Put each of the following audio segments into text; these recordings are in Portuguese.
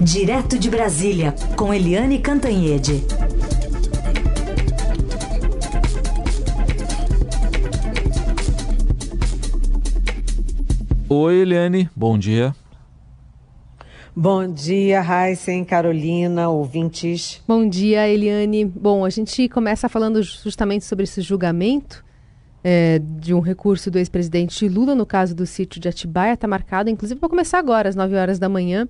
Direto de Brasília, com Eliane Cantanhede. Oi, Eliane, bom dia. Bom dia, Raíssa Carolina, ouvintes. Bom dia, Eliane. Bom, a gente começa falando justamente sobre esse julgamento de um recurso do ex-presidente Lula, no caso do sítio de Atibaia. Está marcado, inclusive, para começar agora, às 9 horas da manhã,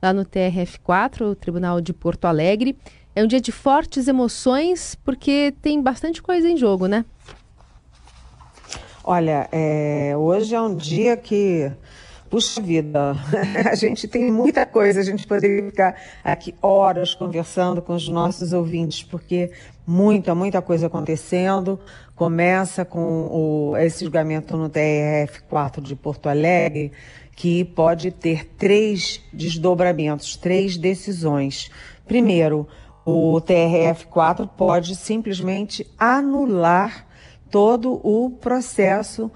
lá no TRF-4, o Tribunal de Porto Alegre. É um dia de fortes emoções, porque tem bastante coisa em jogo, né? Olha, hoje é um dia que... Puxa vida, a gente tem muita coisa, a gente poderia ficar aqui horas conversando com os nossos ouvintes, porque muita coisa acontecendo. Começa com esse julgamento no TRF-4 de Porto Alegre, que pode ter 3 desdobramentos, 3 decisões. Primeiro, o TRF-4 pode simplesmente anular todo o processo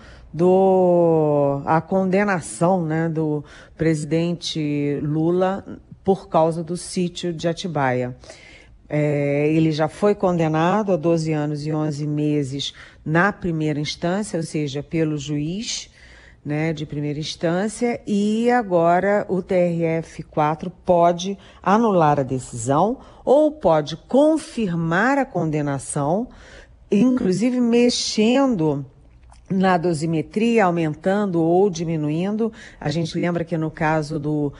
a condenação, né, do presidente Lula por causa do sítio de Atibaia. Ele já foi condenado a 12 anos e 11 meses na primeira instância, ou seja, pelo juiz, né, de primeira instância, e agora o TRF-4 pode anular a decisão ou pode confirmar a condenação, inclusive mexendo na dosimetria, aumentando ou diminuindo. A gente lembra que no caso do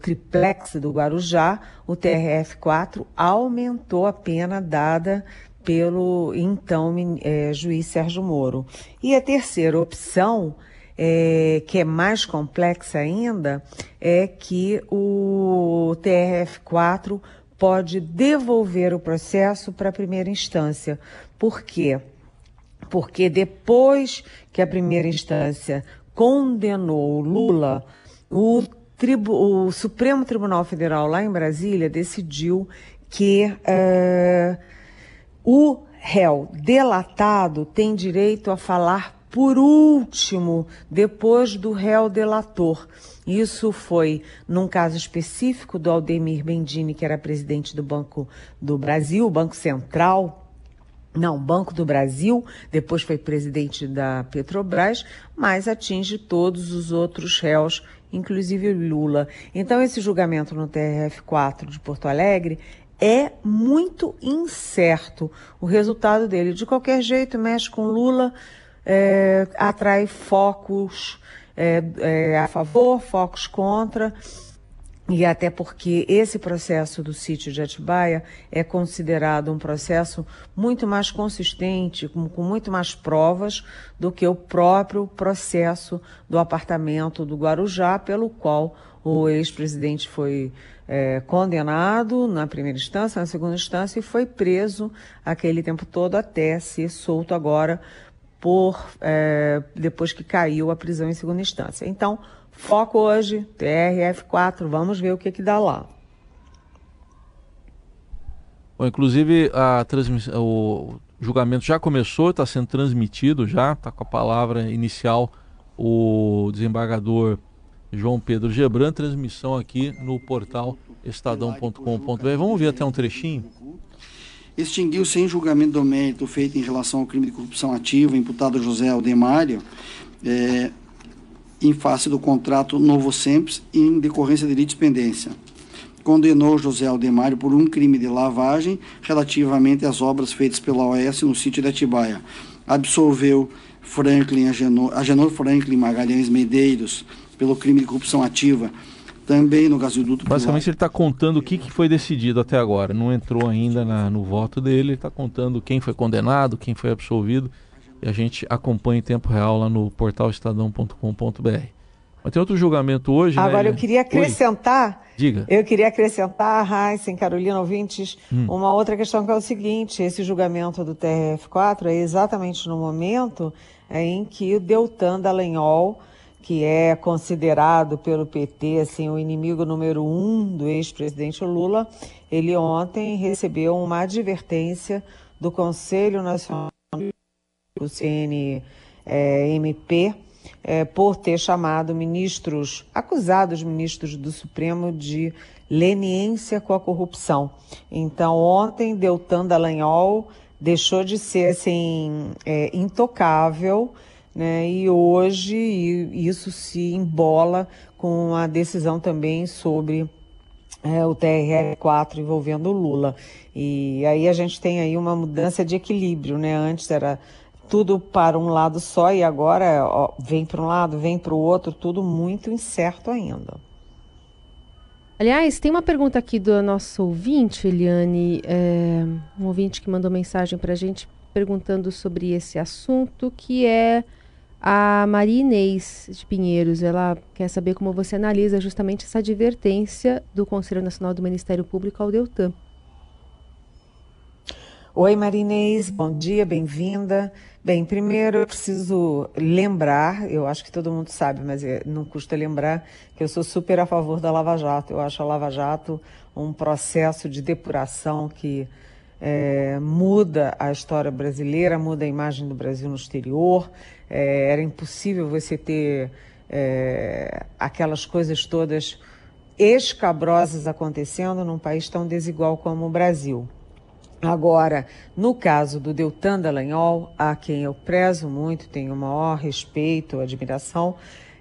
triplex do Guarujá, o TRF-4 aumentou a pena dada pelo então juiz Sérgio Moro. E a terceira opção, que é mais complexa ainda, é que o TRF-4 pode devolver o processo para a primeira instância. Por quê? Porque depois que a primeira instância condenou Lula, o Supremo Tribunal Federal lá em Brasília decidiu que o réu delatado tem direito a falar por último, depois do réu delator. Isso foi num caso específico do Aldemir Bendini, que era presidente do Banco do Brasil, Banco Central, não, Banco do Brasil, depois foi presidente da Petrobras, mas atinge todos os outros réus, inclusive Lula. Então, esse julgamento no TRF-4 de Porto Alegre é muito incerto o resultado dele. De qualquer jeito, mexe com Lula, atrai focos a favor, focos contra. E até porque esse processo do sítio de Atibaia é considerado um processo muito mais consistente, com muito mais provas do que o próprio processo do apartamento do Guarujá, pelo qual o ex-presidente foi condenado na primeira instância, na segunda instância, e foi preso aquele tempo todo até ser solto agora, depois que caiu a prisão em segunda instância. Então, foco hoje, TRF-4, vamos ver o que dá lá. Bom, inclusive, o julgamento já começou, está sendo transmitido já, está com a palavra inicial o desembargador João Pedro Gebran, transmissão aqui no portal estadão.com.br. Vamos ver até um trechinho. Extinguiu-se em julgamento do mérito feito em relação ao crime de corrupção ativa imputado a José Aldemário, em face do contrato Novo Semps, em decorrência de litispendência. Condenou José Aldemário por um crime de lavagem relativamente às obras feitas pela OAS no sítio de Atibaia. Absolveu Agenor Franklin Magalhães Medeiros pelo crime de corrupção ativa, também no gasoduto. Basicamente ele está contando o que foi decidido até agora. Não entrou ainda no voto dele, ele está contando quem foi condenado, quem foi absolvido. E a gente acompanha em tempo real lá no portal estadão.com.br. Mas tem outro julgamento hoje, agora, né? Eu queria acrescentar... Oi. Diga. Eu queria acrescentar, Raíssa, Carolina, ouvintes, uma outra questão que é o seguinte: esse julgamento do TRF-4 é exatamente no momento em que o Deltan Dallagnol, que é considerado pelo PT assim, o inimigo número 1 do ex-presidente Lula, ele ontem recebeu uma advertência do Conselho Nacional, o CNMP, por ter chamado ministros, acusados ministros do Supremo de leniência com a corrupção. Então, ontem, Deltan Dallagnol deixou de ser assim, intocável, né? E hoje isso se embola com a decisão também sobre o TRF-4 envolvendo o Lula. E aí a gente tem aí uma mudança de equilíbrio, né? Antes era tudo para um lado só e agora ó, vem para um lado, vem para o outro, tudo muito incerto ainda. Aliás, tem uma pergunta aqui do nosso ouvinte, Eliane, um ouvinte que mandou mensagem para a gente perguntando sobre esse assunto, que é a Maria Inês de Pinheiros. Ela quer saber como você analisa justamente essa advertência do Conselho Nacional do Ministério Público ao Deltan. Oi, Maria Inês, bom dia, bem-vinda. Bem, primeiro eu preciso lembrar, eu acho que todo mundo sabe, mas não custa lembrar que eu sou super a favor da Lava Jato. Eu acho a Lava Jato um processo de depuração que muda a história brasileira, muda a imagem do Brasil no exterior. Era impossível você ter aquelas coisas todas escabrosas acontecendo num país tão desigual como o Brasil. Agora, no caso do Deltan Dallagnol, a quem eu prezo muito, tenho o maior respeito, admiração,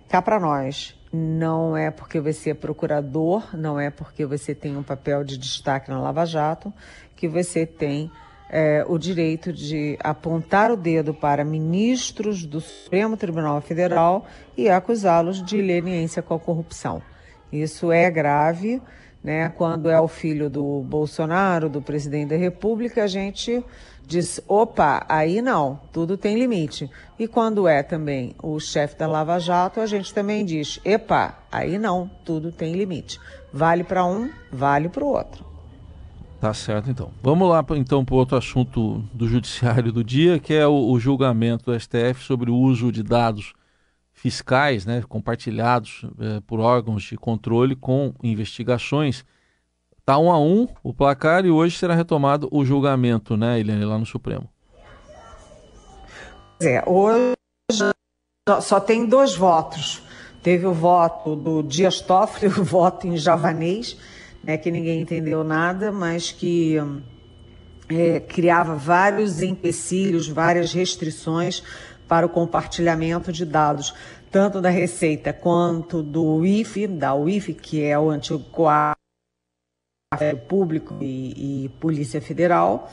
cá para nós. Não é porque você é procurador, não é porque você tem um papel de destaque na Lava Jato, que você tem o direito de apontar o dedo para ministros do Supremo Tribunal Federal e acusá-los de leniência com a corrupção. Isso é grave, né? Quando é o filho do Bolsonaro, do presidente da República, a gente diz, opa, aí não, tudo tem limite. E quando é também o chefe da Lava Jato, a gente também diz, epa, aí não, tudo tem limite. Vale para um, vale para o outro. Tá certo, então. Vamos lá, então, para outro assunto do judiciário do dia, que é o julgamento do STF sobre o uso de dados fiscais, né, compartilhados por órgãos de controle com investigações. Está 1-1 o placar e hoje será retomado o julgamento, né, Eliane, lá no Supremo. Hoje só tem dois votos. Teve o voto do Dias Toffoli, o voto em javanês, né, que ninguém entendeu nada, mas que criava vários empecilhos, várias restrições para o compartilhamento de dados, tanto da Receita quanto do UIF, da UIF, que é o antigo COAF, Público e Polícia Federal,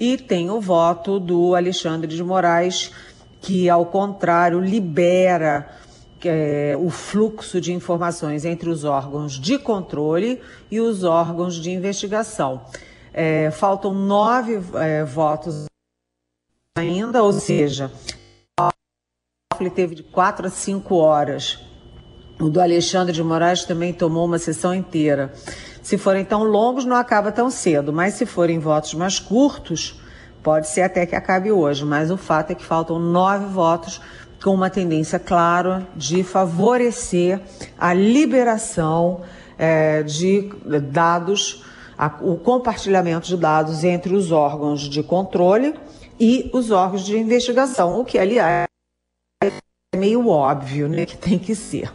e tem o voto do Alexandre de Moraes, que, ao contrário, libera o fluxo de informações entre os órgãos de controle e os órgãos de investigação. Faltam 9 votos ainda, ou seja, ele teve de 4 a 5 horas. O do Alexandre de Moraes também tomou uma sessão inteira. Se forem tão longos, não acaba tão cedo, mas se forem votos mais curtos, pode ser até que acabe hoje, mas o fato é que faltam 9 votos com uma tendência clara de favorecer a liberação de dados, o compartilhamento de dados entre os órgãos de controle e os órgãos de investigação, o que, aliás, é meio óbvio, né, que tem que ser.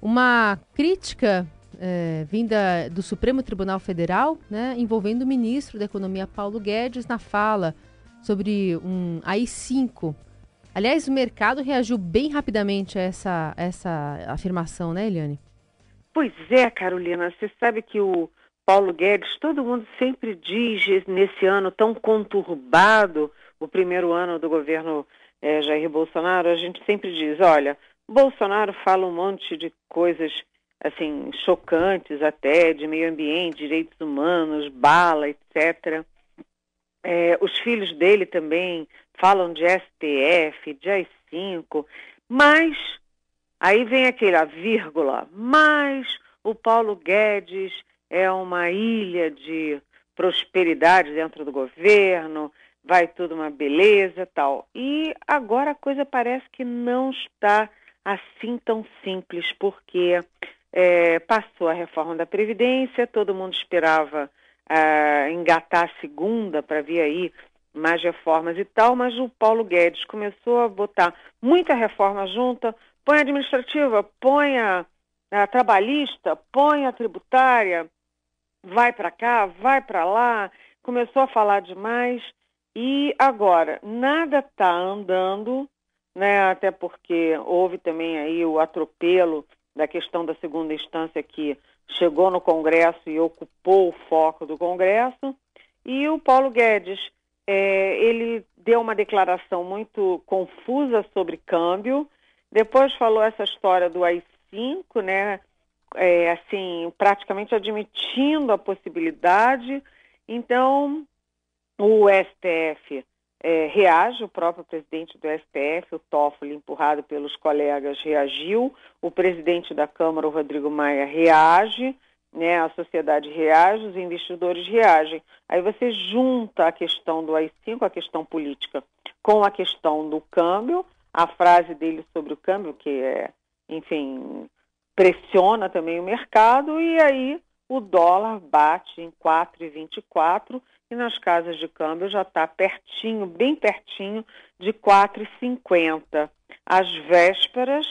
Uma crítica vinda do Supremo Tribunal Federal, né, envolvendo o ministro da Economia, Paulo Guedes, na fala sobre um AI-5. Aliás, o mercado reagiu bem rapidamente a essa afirmação, né, Eliane? Pois é, Carolina. Você sabe que o Paulo Guedes, todo mundo sempre diz, nesse ano tão conturbado, o primeiro ano do governo Jair Bolsonaro, a gente sempre diz, olha, Bolsonaro fala um monte de coisas assim chocantes até, de meio ambiente, direitos humanos, bala, etc. Os filhos dele também falam de STF, de AI-5, mas aí vem aquela vírgula, mas o Paulo Guedes é uma ilha de prosperidade dentro do governo, vai tudo uma beleza, tal. E agora a coisa parece que não está assim tão simples, porque passou a reforma da Previdência, todo mundo esperava engatar a segunda para vir aí mais reformas e tal, mas o Paulo Guedes começou a botar muita reforma junta, põe a administrativa, põe a trabalhista, põe a tributária, vai para cá, vai para lá, começou a falar demais e agora nada está andando, né? Até porque houve também aí o atropelo da questão da segunda instância que chegou no Congresso e ocupou o foco do Congresso, e o Paulo Guedes ele deu uma declaração muito confusa sobre câmbio, depois falou essa história do AI-5, né? Assim, praticamente admitindo a possibilidade. Então, o STF reage, o próprio presidente do STF, o Toffoli, empurrado pelos colegas, reagiu, o presidente da Câmara, o Rodrigo Maia, reage, né? A sociedade reage, os investidores reagem. Aí você junta a questão do AI-5, a questão política, com a questão do câmbio, a frase dele sobre o câmbio, que é, enfim, pressiona também o mercado, e aí o dólar bate em 4,24 e nas casas de câmbio já está pertinho, bem pertinho de 4,50. Às vésperas,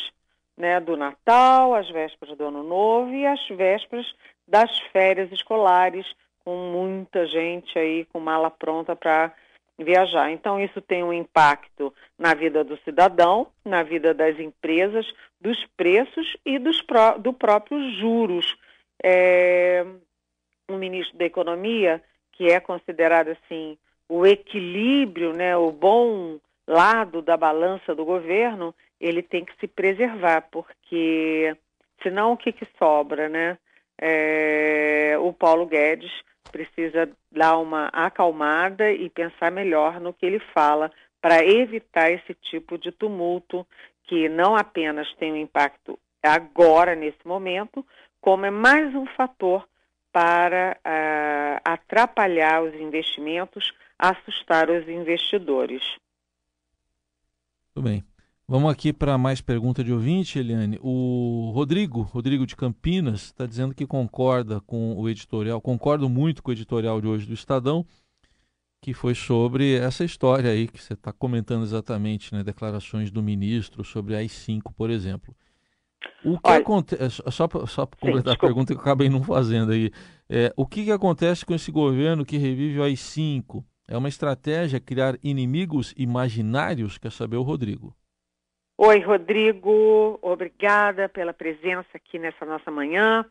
né, do Natal, às vésperas do Ano Novo e às vésperas das férias escolares, com muita gente aí com mala pronta para viajar. Então, isso tem um impacto na vida do cidadão, na vida das empresas, dos preços e do próprio juros. O ministro da Economia, que é considerado assim o equilíbrio, né, o bom lado da balança do governo, ele tem que se preservar, porque senão o que sobra, né? O Paulo Guedes precisa dar uma acalmada e pensar melhor no que ele fala para evitar esse tipo de tumulto que não apenas tem um impacto agora, nesse momento, como é mais um fator para atrapalhar os investimentos, assustar os investidores. Muito bem. Vamos aqui para mais pergunta de ouvinte, Eliane. O Rodrigo de Campinas, está dizendo que concorda com o editorial, concordo muito com o editorial de hoje do Estadão, que foi sobre essa história aí que você está comentando exatamente, né, declarações do ministro sobre a AI-5, por exemplo. O que acontece, só para completar a pergunta que eu acabei não fazendo aí, o que acontece com esse governo que revive o AI-5? É uma estratégia criar inimigos imaginários? Quer saber o Rodrigo? Oi, Rodrigo, obrigada pela presença aqui nessa nossa manhã.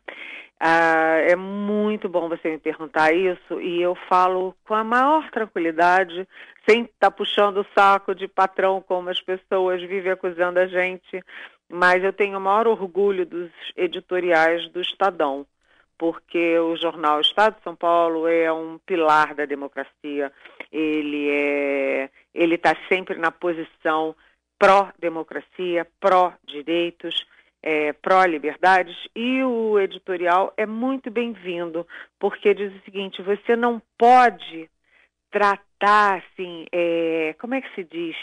É muito bom você me perguntar isso e eu falo com a maior tranquilidade, sem estar puxando o saco de patrão como as pessoas vivem acusando a gente, mas eu tenho o maior orgulho dos editoriais do Estadão, porque o jornal Estado de São Paulo é um pilar da democracia, ele está sempre na posição pró-democracia, pró-direitos, pró-liberdades, e o editorial é muito bem-vindo, porque diz o seguinte: você não pode tratar assim, como é que se diz?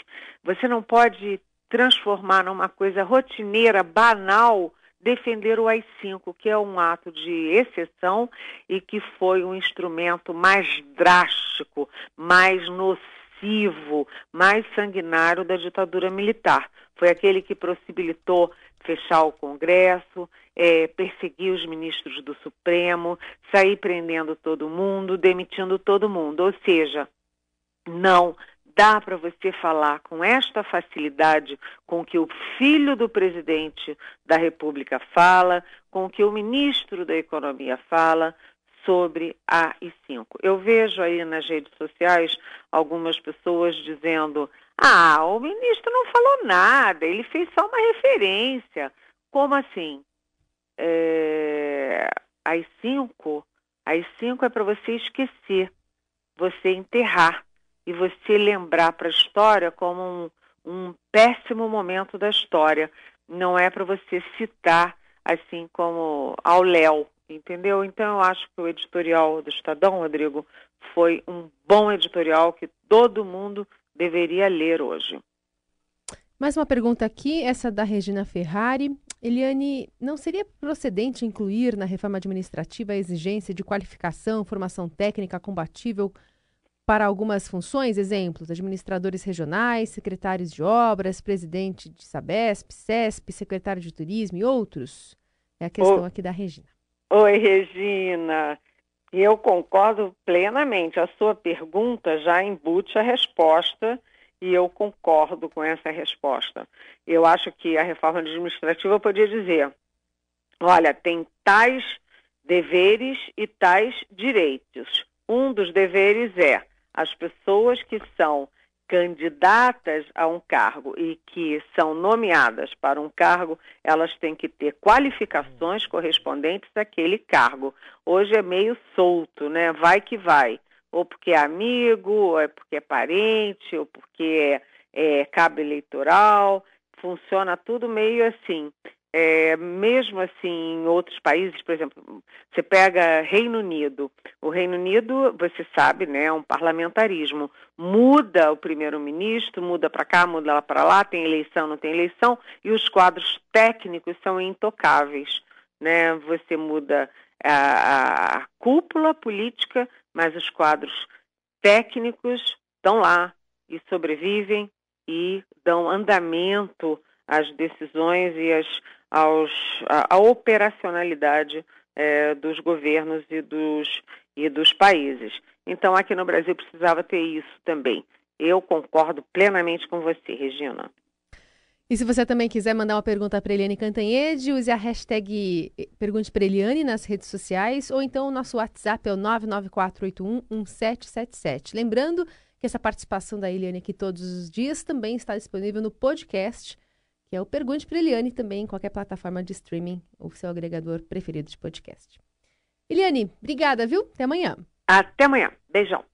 Você não pode transformar numa coisa rotineira, banal, defender o AI-5, que é um ato de exceção e que foi um instrumento mais drástico, mais nocivo, mais sanguinário da ditadura militar. Foi aquele que possibilitou fechar o Congresso, perseguir os ministros do Supremo, sair prendendo todo mundo, demitindo todo mundo. Ou seja, não dá para você falar com esta facilidade com que o filho do presidente da República fala, com que o ministro da Economia fala sobre a AI-5. Eu vejo aí nas redes sociais algumas pessoas dizendo: ah, o ministro não falou nada, ele fez só uma referência. Como assim? A AI-5, a AI-5 é para você esquecer, você enterrar, e você lembrar para a história como um péssimo momento da história. Não é para você citar assim como ao léu, entendeu? Então eu acho que o editorial do Estadão, Rodrigo, foi um bom editorial que todo mundo deveria ler hoje. Mais uma pergunta aqui, essa da Regina Ferrari. Eliane, não seria procedente incluir na reforma administrativa a exigência de qualificação, formação técnica compatível para algumas funções, exemplos, administradores regionais, secretários de obras, presidente de SABESP, SESP, secretário de turismo e outros? É a questão aqui da Regina. Oi, Regina. Eu concordo plenamente. A sua pergunta já embute a resposta e eu concordo com essa resposta. Eu acho que a reforma administrativa podia dizer, olha, tem tais deveres e tais direitos. Um dos deveres é as pessoas que são candidatas a um cargo e que são nomeadas para um cargo, elas têm que ter qualificações correspondentes àquele cargo. Hoje é meio solto, né? Vai que vai. Ou porque é amigo, ou é porque é parente, ou porque é cabo eleitoral. Funciona tudo meio assim. É, mesmo assim, em outros países, por exemplo, você pega Reino Unido. O Reino Unido, você sabe, né, é um parlamentarismo. Muda o primeiro-ministro, muda para cá, muda lá para lá, tem eleição, não tem eleição, e os quadros técnicos são intocáveis, né? Você muda a cúpula política, mas os quadros técnicos estão lá e sobrevivem e dão andamento às decisões e à operacionalidade dos governos e dos países. Então, aqui no Brasil precisava ter isso também. Eu concordo plenamente com você, Regina. E se você também quiser mandar uma pergunta para Eliane Cantanhede, use a hashtag Pergunte para Eliane nas redes sociais, ou então o nosso WhatsApp é o 994811777. Lembrando que essa participação da Eliane aqui todos os dias também está disponível no podcast, que é o Pergunte para Eliane, também em qualquer plataforma de streaming ou seu agregador preferido de podcast. Eliane, obrigada, viu? Até amanhã. Até amanhã. Beijão.